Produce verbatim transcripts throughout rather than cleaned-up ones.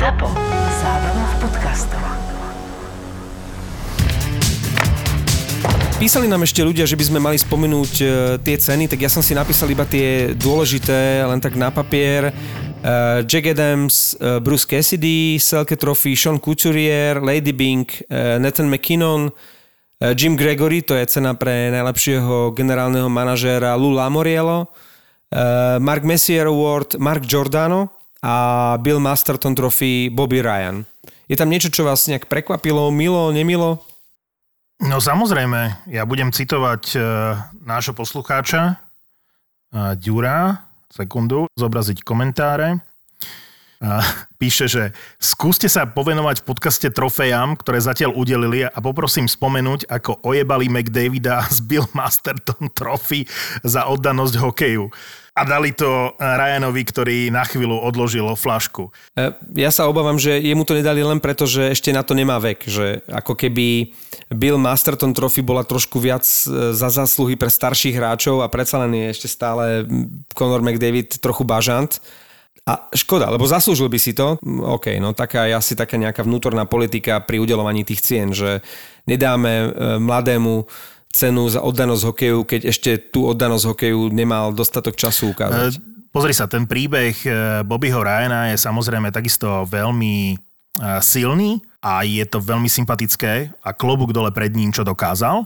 zet a pé o. Zábava v podcastoch. Písali nám ešte ľudia, že by sme mali spomenúť tie ceny, tak ja som si napísal iba tie dôležité, len tak na papier. Uh, Jack Adams, uh, Bruce Cassidy, Selke Trophy, Sean Couturier, Lady Byng, uh, Nathan McKinnon, uh, Jim Gregory, to je cena pre najlepšieho generálneho manažéra Lou Lamoriello, uh, Mark Messier Award, Mark Giordano a Bill Masterton Trophy Bobby Ryan. Je tam niečo, čo vás nejak prekvapilo, milo, nemilo? No samozrejme, ja budem citovať e, nášho poslucháča e, Ďura, sekundu, zobraziť komentáre. E, píše, že skúste sa povenovať v podcaste trofejám, ktoré zatiaľ udelili a poprosím spomenúť, ako ojebali McDavida z Bill Masterton Trophy za oddanosť hokeju. A dali to Ryanovi, ktorý na chvíľu odložil fľašku. E, ja sa obávam, že jemu to nedali len preto, že ešte na to nemá vek, že ako keby Bill Masterton Trophy bola trošku viac za zásluhy pre starších hráčov a predsa len je ešte stále Conor McDavid trochu bažant. A škoda, lebo zaslúžil by si to. OK, no taká je asi taká nejaká vnútorná politika pri udelovaní tých cien, že nedáme mladému cenu za oddanosť hokeju, keď ešte tú oddanosť hokeju nemal dostatok času ukázať. Pozri sa, ten príbeh Bobbyho Ryana je samozrejme takisto veľmi silný a je to veľmi sympatické a klobúk dole pred ním, čo dokázal,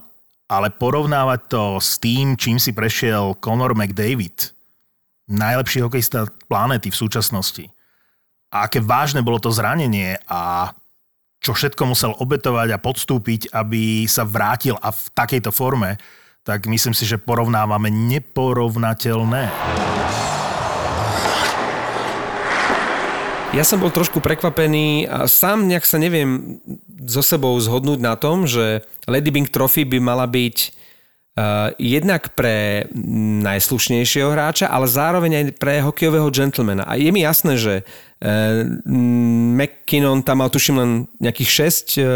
ale porovnávať to s tým, čím si prešiel Conor McDavid, najlepší hokejista planéty v súčasnosti. A aké vážne bolo to zranenie a čo všetko musel obetovať a podstúpiť, aby sa vrátil a v takejto forme, tak myslím si, že porovnávame neporovnateľné. Ja som bol trošku prekvapený a sám nejak sa neviem so sebou zhodnúť na tom, že Lady Byng Trophy by mala byť uh, jednak pre najslušnejšieho hráča, ale zároveň aj pre hokejového gentlemana. A je mi jasné, že uh, McKinnon tam mal tuším len nejakých šesť uh,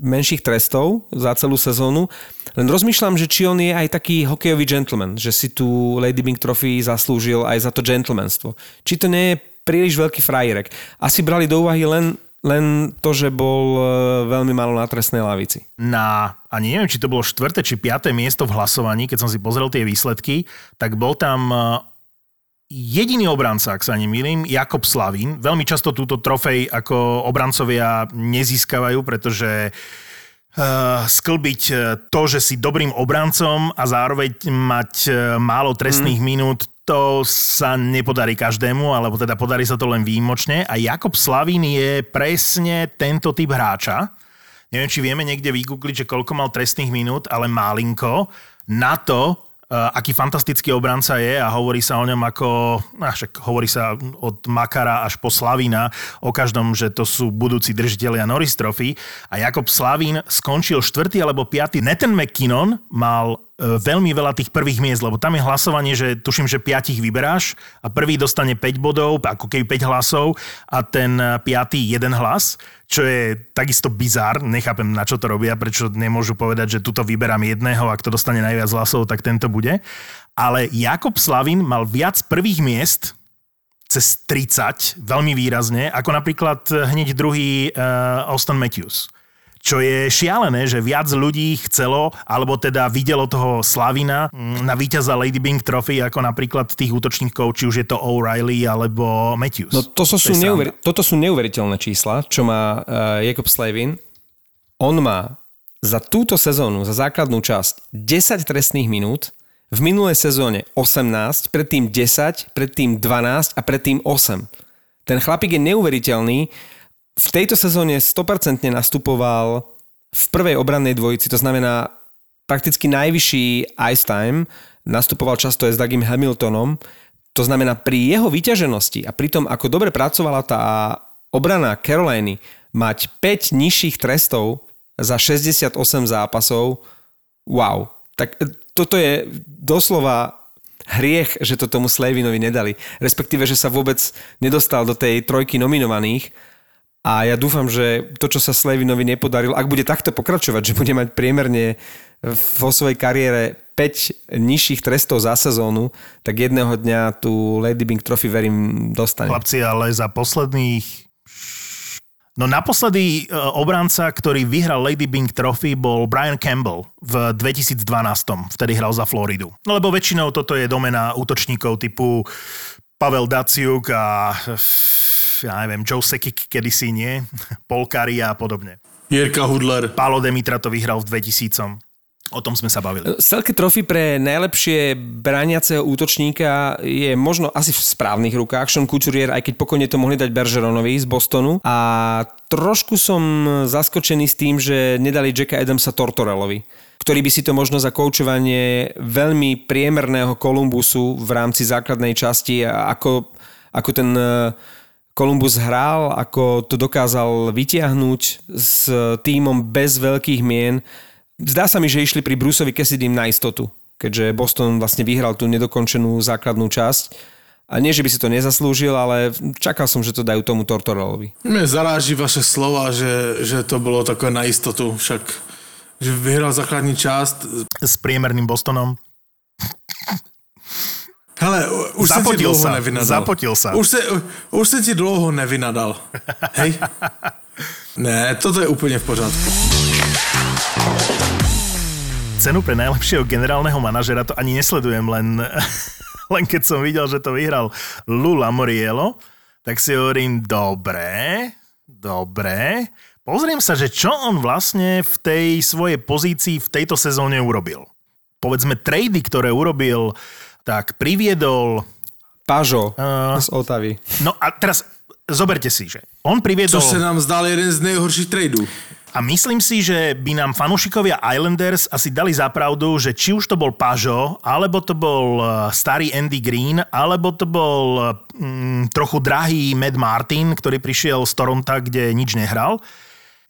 menších trestov za celú sezónu. Len rozmýšľam, že či on je aj taký hokejový gentleman, že si tu Lady Byng Trophy zaslúžil aj za to gentlemanstvo. Či to nie je príliš veľký frajerek. Asi brali do úvahy len, len to, že bol veľmi málo na trestnej lavici. Na, a neviem, či to bolo štvrté či piaté miesto v hlasovaní, keď som si pozrel tie výsledky, tak bol tam jediný obranca, ak sa nemýlim, Jakob Slavin. Veľmi často túto trofej ako obrancovia nezískavajú, pretože Uh, sklbiť to, že si dobrým obrancom a zároveň mať málo trestných mm. minút, to sa nepodarí každému, alebo teda podarí sa to len výjimočne. A Jakob Slavin je presne tento typ hráča. Neviem, či vieme niekde vygoogliť, že koľko mal trestných minút, ale malinko na to, uh, aký fantastický obranca je a hovorí sa o ňom ako, však hovorí sa od Makara až po Slavina o každom, že to sú budúci držitelia Norris Trophy a Jakob Slavin skončil štvrtý alebo piatý. Nathan McKinnon mal uh, veľmi veľa tých prvých miest, lebo tam je hlasovanie, že tuším, že piatich vyberáš a prvý dostane päť bodov, ako keby päť hlasov a ten piatý jeden hlas, čo je takisto bizár, nechápem, na čo to robia, prečo nemôžu povedať, že tuto vyberám jedného, ak to dostane najviac hlasov, tak tento bude. Ale Jakob Slavin mal viac prvých miest, cez tridsať, veľmi výrazne, ako napríklad hneď druhý uh, Austin Matthews. Čo je šialené, že viac ľudí chcelo, alebo teda videlo toho Slavina na víťaza Lady Byng Trophy, ako napríklad tých útočníkov, či už je to O'Reilly alebo Matthews. No to, so to sú neuveri- toto sú neuveriteľné čísla, čo má uh, Jakob Slavin. On má za túto sezónu, za základnú časť, desať trestných minút, v minulej sezóne osemnásť, predtým desať, predtým dvanásť a predtým osem. Ten chlapík je neuveriteľný. V tejto sezóne sto percent nastupoval v prvej obrannej dvojici, to znamená prakticky najvyšší ice time, nastupoval často aj s Dougom Hamiltonom, to znamená pri jeho vyťaženosti a pri tom, ako dobre pracovala tá obrana Caroliny, mať päť nižších trestov za šesťdesiatosem zápasov, wow, tak toto je doslova hriech, že to tomu Slavinovi nedali, respektíve, že sa vôbec nedostal do tej trojky nominovaných. A ja dúfam, že to, čo sa Slavinovi nepodarilo, ak bude takto pokračovať, že bude mať priemerne vo svojej kariére päť nižších trestov za sezónu, tak jedného dňa tú Lady Byng Trophy, verím, dostane. Chlapci, ale za posledných No naposledy obranca, ktorý vyhral Lady Byng Trophy, bol Brian Campbell v dvetisícdvanásť. Vtedy hral za Floridu. No lebo väčšinou toto je domena útočníkov typu Pavel Daciuk a ja neviem, Joe Sakic kedysi, nie? Paul Curry a podobne. Jirka Hudler. Pálo Demitra to vyhral v dvetisíc. O tom sme sa bavili. Selke Trophy pre najlepšie brániaceho útočníka je možno asi v správnych rukách. Sean Couturier, aj keď pokojne to mohli dať Bergeronovi z Bostonu. A trošku som zaskočený s tým, že nedali Jacka Adamsa Tortorellovi, ktorý by si to možno za koučovanie veľmi priemerného Columbusu v rámci základnej časti, ako, ako ten Columbus hral, ako to dokázal vytiahnuť s tímom bez veľkých mien. Zdá sa mi, že išli pri Bruceovi Cassidym na istotu, keďže Boston vlastne vyhral tú nedokončenú základnú časť. A nie, že by si to nezaslúžil, ale čakal som, že to dajú tomu Tortorellovi. Mne zaráži vaše slova, že, že to bolo také na istotu, však že vyhral základní časť. S priemerným Bostonom. Hele, už som ti dlouho sa nevynadal. Zapotil sa. Už, se, už som ti dlouho nevynadal. Hej? Ne, toto je úplne v pořádku. Cenu pre najlepšieho generálneho manažera to ani nesledujem, len, len keď som videl, že to vyhral Lou Lamoriello, tak si hovorím, dobre, dobre, pozriem sa, že čo on vlastne v tej svojej pozícii v tejto sezóne urobil. Povedzme, trady, ktoré urobil, tak priviedol... Pageau uh, z Otavy. No a teraz zoberte si, že on priviedol... Čo sa nám zdal jeden z najhorších tradeů. A myslím si, že by nám fanúšikovia Islanders asi dali zapravdu, že či už to bol Pageau, alebo to bol starý Andy Green, alebo to bol mm, trochu drahý Matt Martin, ktorý prišiel z Toronta, kde nič nehral,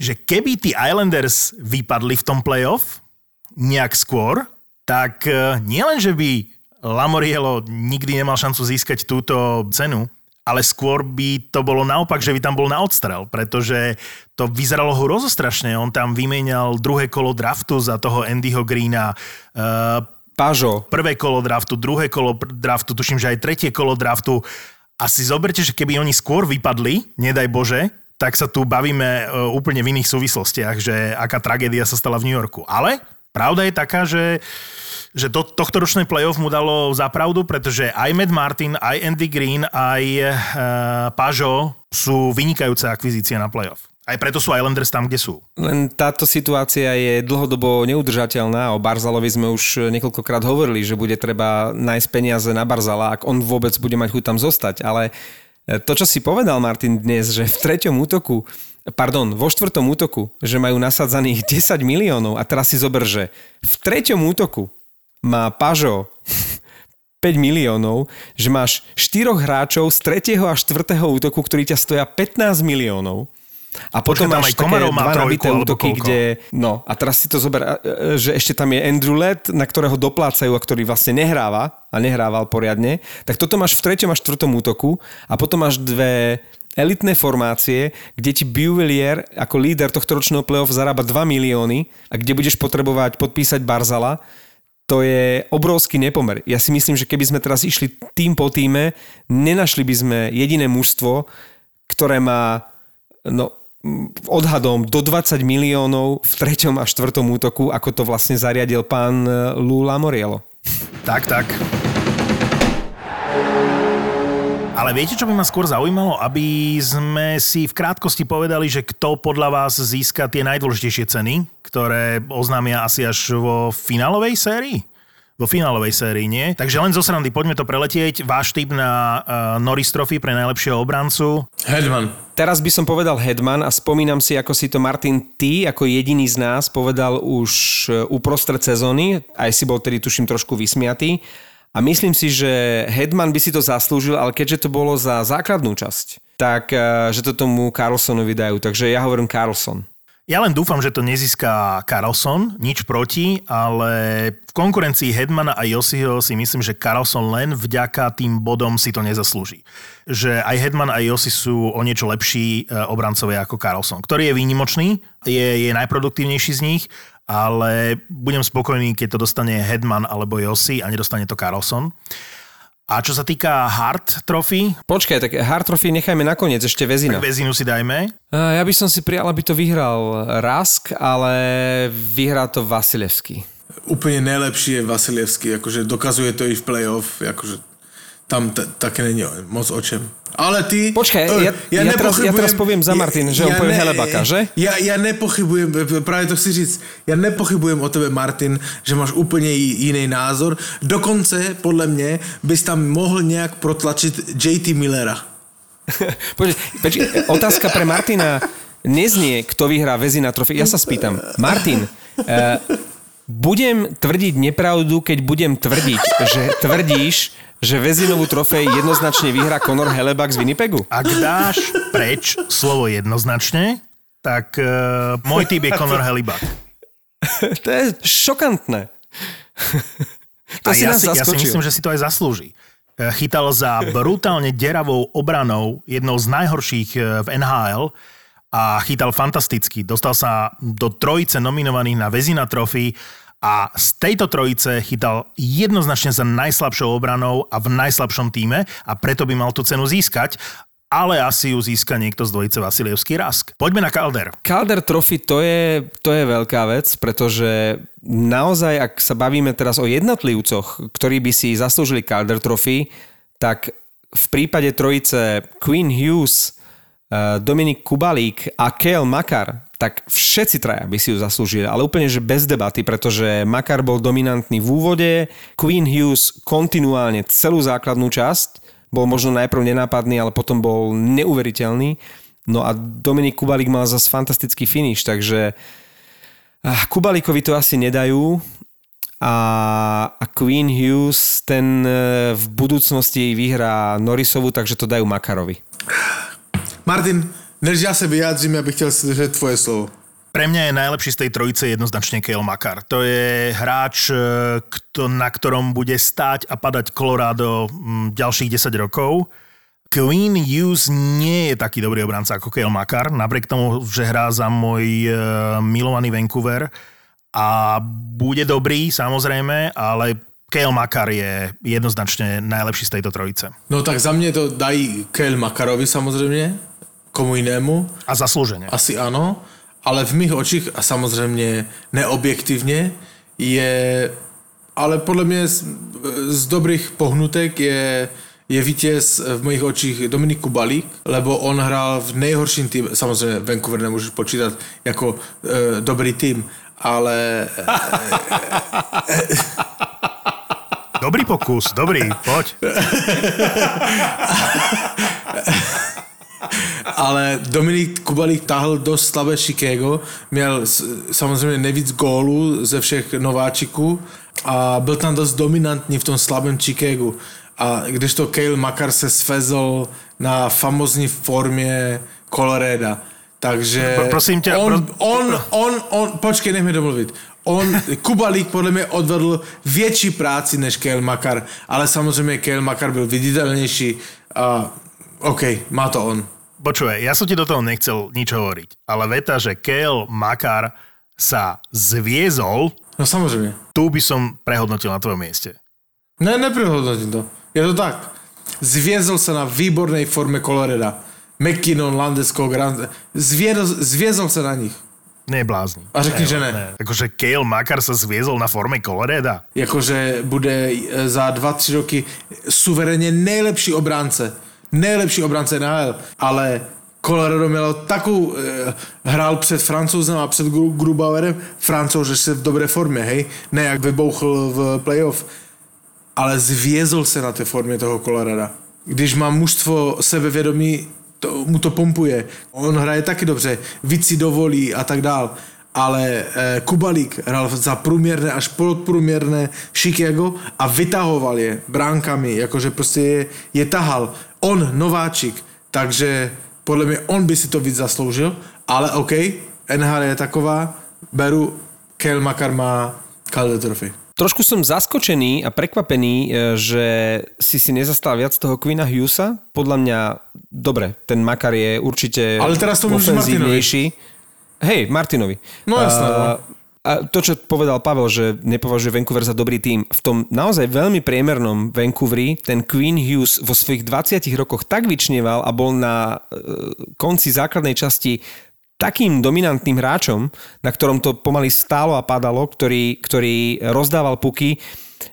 že keby tí Islanders vypadli v tom playoff nejak skôr, tak nielen, že by Lamoriello nikdy nemal šancu získať túto cenu, ale skôr by to bolo naopak, že by tam bol na odstrel, pretože to vyzeralo ho rozostrašne. On tam vymenal druhé kolo draftu za toho Andyho Greena. Uh, Pageau. Prvé kolo draftu, druhé kolo draftu, tuším, že aj tretie kolo draftu. A si zoberte, že keby oni skôr vypadli, nedaj Bože, tak sa tu bavíme úplne v iných súvislostiach, že aká tragédia sa stala v New Yorku. Ale pravda je taká, že... že to, tohtoročné playoff mu dalo zapravdu, pretože aj Matt Martin, aj Andy Green, aj e, Pageau sú vynikajúce akvizície na playoff. Aj preto sú Islanders tam, kde sú. Len táto situácia je dlhodobo neudržateľná. O Barzalovi sme už niekoľkokrát hovorili, že bude treba nájsť peniaze na Barzala, ak on vôbec bude mať chuť tam zostať. Ale to, čo si povedal Martin dnes, že v treťom útoku, pardon, vo štvrtom útoku, že majú nasadzaných desať miliónov a teraz si zober, že v treťom útoku má Pageau päť miliónov, že máš štyroch hráčov z tretieho a štvrtého útoku, ktorí ťa stoja pätnásť miliónov. A potom počka, máš také dva nabité útoky, kde... No, a teraz si to zober, že ešte tam je Andrew Ladd, na ktorého doplácajú a ktorý vlastne nehráva a nehrával poriadne. Tak toto máš v treťom a štvrtom útoku a potom máš dve elitné formácie, kde ti Buvelier ako líder tohto ročného playoff zarába dva milióny a kde budeš potrebovať podpísať Barzala. To je obrovský nepomer. Ja si myslím, že keby sme teraz išli tým po týme, nenašli by sme jediné mužstvo, ktoré má no, odhadom do dvadsať miliónov v treťom a štvrtom útoku, ako to vlastne zariadil pán Lou Lamoriello. Tak, tak. Ale viete, čo by ma skôr zaujímalo? Aby sme si v krátkosti povedali, že kto podľa vás získa tie najdôležitejšie ceny, ktoré oznámia asi až vo finálovej sérii? Vo finálovej sérii, nie? Takže len zo srandy, poďme to preletieť. Váš tip na uh, Norris Trophy pre najlepšieho obrancu? Hedman. Teraz by som povedal Hedman a spomínam si, ako si to Martin, ty ako jediný z nás povedal už uprostred sezóny. Aj si bol tedy, tuším, trošku vysmiatý. A myslím si, že Hedman by si to zaslúžil, ale keďže to bolo za základnú časť, tak že to tomu Karlssonovi dajú. Takže ja hovorím Karlsson. Ja len dúfam, že to nezíska Karlsson, nič proti, ale v konkurencii Hedmana a Jossiho si myslím, že Karlsson len vďaka tým bodom si to nezaslúži. Že aj Hedman a Jossi sú o niečo lepší obrancovia ako Karlsson, ktorý je výnimočný, je, je najproduktívnejší z nich, ale budem spokojný, keď to dostane Hedman alebo Jossi a nedostane to Karlsson. A čo sa týka Hart Trophy? Počkaj, tak Hart Trophy nechajme nakoniec, ešte Vezina. Tak Vezinu si dajme. Ja by som si prijal, aby to vyhral Rask, ale vyhrá to Vasilievský. Úplne najlepší je Vasilievský, akože dokazuje to i v play-off, akože tam t- také není moc očem. Ale ty... Počkaj, to, ja, ja, ja, teraz, ja teraz poviem za Martin, ja, že on ja povie Hellebucka, že? Ja, ja nepochybujem, práve to chci říct, ja nepochybujem o tebe, Martin, že máš úplne jiný názor. Dokonce, podle mě, bys tam mohl nějak protlačit J T Millera. Počkaj, počkaj, otázka pre Martina neznie, kto vyhrá Vezina Trophy. Ja sa spýtam. Martin, uh, budem tvrdiť nepravdu, keď budem tvrdiť, že tvrdíš, že Vezinovú trofej jednoznačne vyhrá Conor Hellebuyck z Winnipegu? Ak dáš preč slovo jednoznačne, tak uh, môj typ je Conor Hellebuyck. To je šokantné. To a si ja nás si, zaskočil. Ja si myslím, že si to aj zaslúži. Chytal za brutálne deravou obranou, jednou z najhorších v N H L a chytal fantasticky. Dostal sa do trojice nominovaných na Vezina Trophy a z tejto trojice chytal jednoznačne za najslabšou obranou a v najslabšom týme a preto by mal tú cenu získať, ale asi ju získa niekto z dvojice Vasilievský Rask. Poďme na Calder. Calder Trophy to je, to je veľká vec, pretože naozaj, ak sa bavíme teraz o jednotlivcoch, ktorí by si zaslúžili Calder Trophy, tak v prípade trojice Quinn Hughes, Dominik Kubalík a Cale Makar, tak všetci traja by si ju zaslúžili, ale úplne že bez debaty, pretože Makar bol dominantný v úvode, Quinn Hughes kontinuálne celú základnú časť, bol možno najprv nenápadný, ale potom bol neuveriteľný, no a Dominik Kubalík mal zase fantastický finish, takže Kubalíkovi to asi nedajú a Quinn Hughes ten v budúcnosti vyhrá Norrisovu, takže to dajú Makarovi. Martin, než ja sa vyjádřim, ja bych chtěl slyšet tvoje slovo. Pre mňa je najlepší z tej trojice jednoznačne Cale Makar. To je hráč, na ktorom bude stáť a padať Colorado ďalších desať rokov. Quinn Hughes nie je taký dobrý obranca ako Cale Makar, napriek tomu, že hrá za môj milovaný Vancouver a bude dobrý, samozrejme, ale Cale Makar je jednoznačne najlepší z tejto trojice. No tak za mne to dají Cale Makarovi, samozrejme. Komu jinému. A zasluženě. Asi ano, ale v mých očích a samozřejmě neobjektivně je, ale podle mě z, z dobrých pohnutek je, je vítěz v mých očích Dominik Kubalík, lebo on hrál v nejhorším týmu, samozřejmě Vancouver nemůžeš počítat jako e, dobrý tým, ale... Dobrý pokus, dobrý, pojď. Ale Dominik Kubalík táhl dost slabé Chicago, měl samozřejmě nejvíc gólů ze všech nováčiků a byl tam dost dominantní v tom slabém Chicagu. A když to Cale Makar se svezl na famózní formě Colorada, takže... Prosím tě... On, pro... on, on, on, počkej, nech mi domluvit. On, Kubalík podle mě odvedl větší práci než Cale Makar, ale samozřejmě Cale Makar byl viditelnější a... OK, má to on. Počuje, ja som ti do toho nechcel nič hovoriť, ale veta, že Cale Makar sa zviezol... No samozrejme. Tu by som prehodnotil na tvojom mieste. Ne, neprehodnotím to. Je to tak. Zviezol sa na výbornej forme Colorada. McKinnon, Landeskog, Grant... Zviezol sa na nich. Neblázni. A řekni, ne, že ne. ne. Akože Cale Makar sa zviezol na forme Colorada. Jakože bude za dva až tri roky suverene nejlepší obránce. Nejlepší obránce N H L, ale Colorado mělo takovou, e, hrál před Francouzem a před Grubauerem, Francouz, že se v dobré formě, hej, ne jak vybouchl v playoff, ale zvězl se na té formě toho Colorada. Když má mužstvo sebevědomí, to, mu to pompuje, on hraje taky dobře, víc si dovolí a tak dál, ale e, Kubalík hrál za průměrné až podprůměrné Chicago a vytahoval je bránkami, jakože prostě je, je tahal. On nováčik, takže podle mě on by si to víc zasloužil, ale OK, N H L je taková, beru, Cale Makar má Calder Trophy. Trošku som zaskočený a prekvapený, že si si nezastal viac toho Quinna Hughesa. Podľa mňa, dobre, ten Makar je určite ofenzívnejší. Ale teraz to môžeš Martinovi. Hej, Martinovi. No jasné. Uh, A to, čo povedal Pavel, že nepovažuje Vancouver za dobrý tím, v tom naozaj veľmi priemernom Vancouveri ten Quinn Hughes vo svojich dvadsiatich rokoch tak vyčnieval a bol na konci základnej časti takým dominantným hráčom, na ktorom to pomaly stálo a padalo, ktorý, ktorý rozdával puky.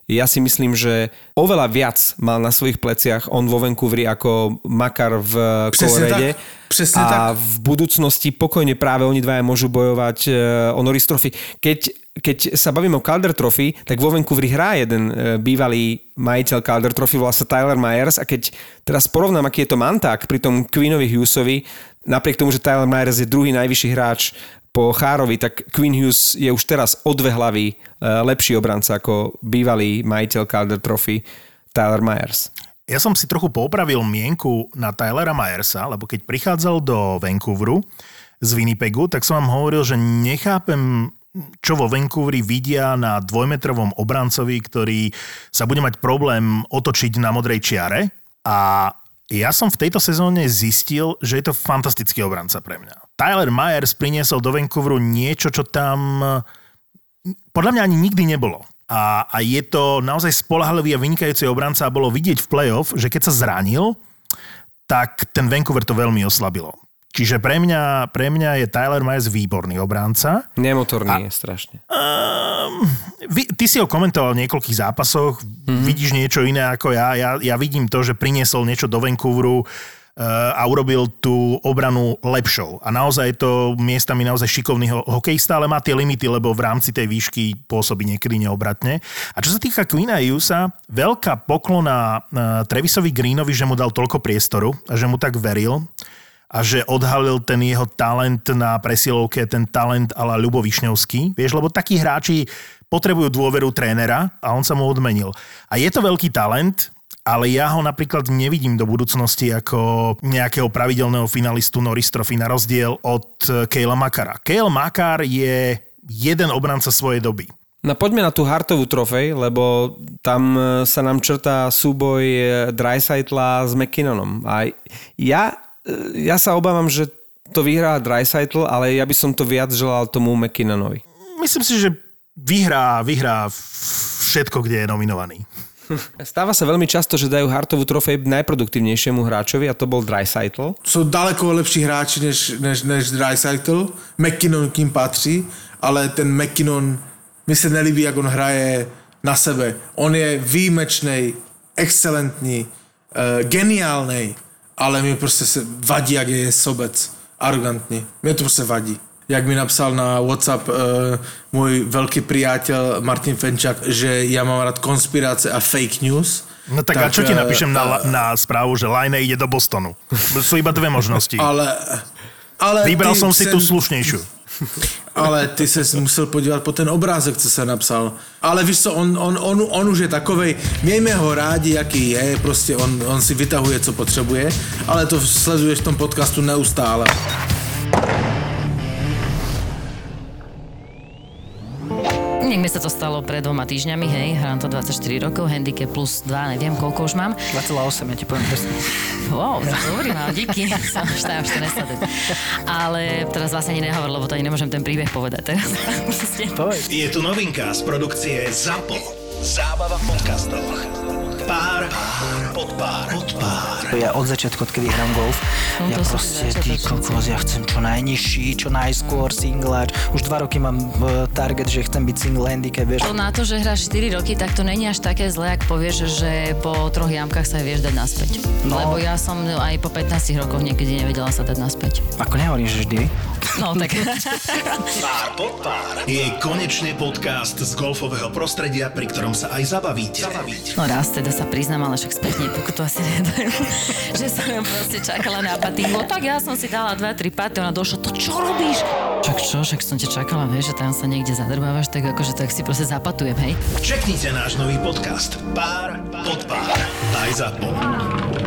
Ja si myslím, že oveľa viac mal na svojich pleciach on vo Vancouveri ako Makar v Colorade. Presne tak. A v budúcnosti pokojne práve oni dvaja môžu bojovať o Norris Trophy. Keď, keď sa bavíme o Calder Trophy, tak vo Vancouveri hrá jeden bývalý majiteľ Calder Trophy, volá sa Tyler Myers, a keď teraz porovnám, aký je to manták pri tom Quinnovi Hughesovi, napriek tomu, že Tyler Myers je druhý najvyšší hráč po Chárovi, tak Quinn Hughes je už teraz o dve hlavy lepší obranca ako bývalý majiteľ Calder Trophy Tyler Myers. Ja som si trochu poupravil mienku na Tylera Myersa, lebo keď prichádzal do Vancouveru z Winnipegu, tak som vám hovoril, že nechápem, čo vo Vancouveri vidia na dvojmetrovom obrancovi, ktorý sa bude mať problém otočiť na modrej čiare. A ja som v tejto sezóne zistil, že je to fantastický obranca pre mňa. Tyler Myers priniesol do Vancouveru niečo, čo tam podľa mňa ani nikdy nebolo. A, a je to naozaj spoľahlivý a vynikajúci obranca a bolo vidieť v play-off, že keď sa zranil, tak ten Vancouver to veľmi oslabilo. Čiže pre mňa, pre mňa je Tyler Myers výborný obranca. Nemotorný a, je strašne. Um, vy, ty si ho komentoval v niekoľkých zápasoch, mm-hmm. vidíš niečo iné ako ja. ja. Ja vidím to, že priniesol niečo do Vancouveru a urobil tú obranu lepšou. A naozaj to miestami naozaj šikovný hokejista, ale má tie limity, lebo v rámci tej výšky pôsobí niekedy neobratne. A čo sa týka Quinna Hughesa, veľká poklona Trevisovi Greenovi, že mu dal toľko priestoru a že mu tak veril a že odhalil ten jeho talent na presilovke, ten talent a la Ľubo Višňovský. Vieš, lebo takí hráči potrebujú dôveru trénera a on sa mu odmenil. A je to veľký talent, ale ja ho napríklad nevidím do budúcnosti ako nejakého pravidelného finalistu Norris Trophy na rozdiel od Calea Makara. Cale Makar je jeden obranca svojej doby. No poďme na tú Hartovú trofej, lebo tam sa nám črtá súboj Draisaitla s McKinnonom. A ja, ja sa obávam, že to vyhrá Draisaitl, ale ja by som to viac želal tomu McKinnonovi. Myslím si, že vyhrá, vyhrá všetko, kde je nominovaný. Stáva sa veľmi často, že dajú Hartovú trofej najproduktívnejšiemu hráčovi a to bol Draisaitl. Sú daleko lepší hráči než, než, než Draisaitl. McKinnon k ním patří, ale ten McKinnon, mi se nelíbí, jak on hraje na sebe. On je výjimečný, excelentní, geniálnej, ale mi prostě se vadí, jak je sobec, arrogantní. Mne to prostě vadí. Jak mi napsal na WhatsApp uh, můj velký priateľ Martin Fenčák, že já mám rád konspirace a fake news. No tak, tak a čo ti napíšem uh, na, na správu, že Laine ide do Bostonu? Sú iba dve možnosti. Ale, ale Vybral som si sem, tú slušnejšiu. Ale ty ses musel podívat po ten obrázek, co se napsal. Ale víš co, on, on, on, on už je takovej, mějme ho rádi, jaký je, prostě on, on si vytahuje, co potřebuje, ale to sleduješ v tom podcastu neustále. Niekde sa to stalo pred dvoma týždňami, hej, hrám to dvadsaťštyri rokov, handicap plus dva, neviem, koľko už mám. dva celé osem, ja ti poviem presne. Wow, to dobrý, mám, díky. Som už tam štyridsaťdva. Ale teraz vlastne ani nehovor, lebo to ani nemôžem ten príbeh povedať teraz. Je tu novinka z produkcie ZAPO. Zábava v podcastoch. Pár, pár, pod pár, pod pár. Ja od začiatku, odkedy hrám golf, no, ja proste, ty kokos, ja chcem čo najnižší, čo najskôr singláč. Už dva roky mám uh, target, že chcem byť single handicap, vieš. To na to, že hráš štyri roky, tak to není až také zlé, ak povieš, že po troch jamkách sa vieš dať naspäť. No. Lebo ja som aj po pätnástich rokoch niekedy nevedela sa dať naspäť. Ako nehovorím, že vždy. No, tak. Pár pod pár je konečný podcast z golfového prostredia, pri ktorom sa aj zabavíte. Zabavíte. No raz teda sa priznám, ale však spätne, pokud to asi nedajú, že som ju proste čakala na patingu. Tak ja som si dala dva, tri paty, ona došla, to čo robíš? Čak čo, však som ťa čakala, vieš, že tam sa niekde zadrbávaš, tak akože tak si proste zapatujem, hej? Čeknite náš nový podcast Pár pod pár, aj za pol.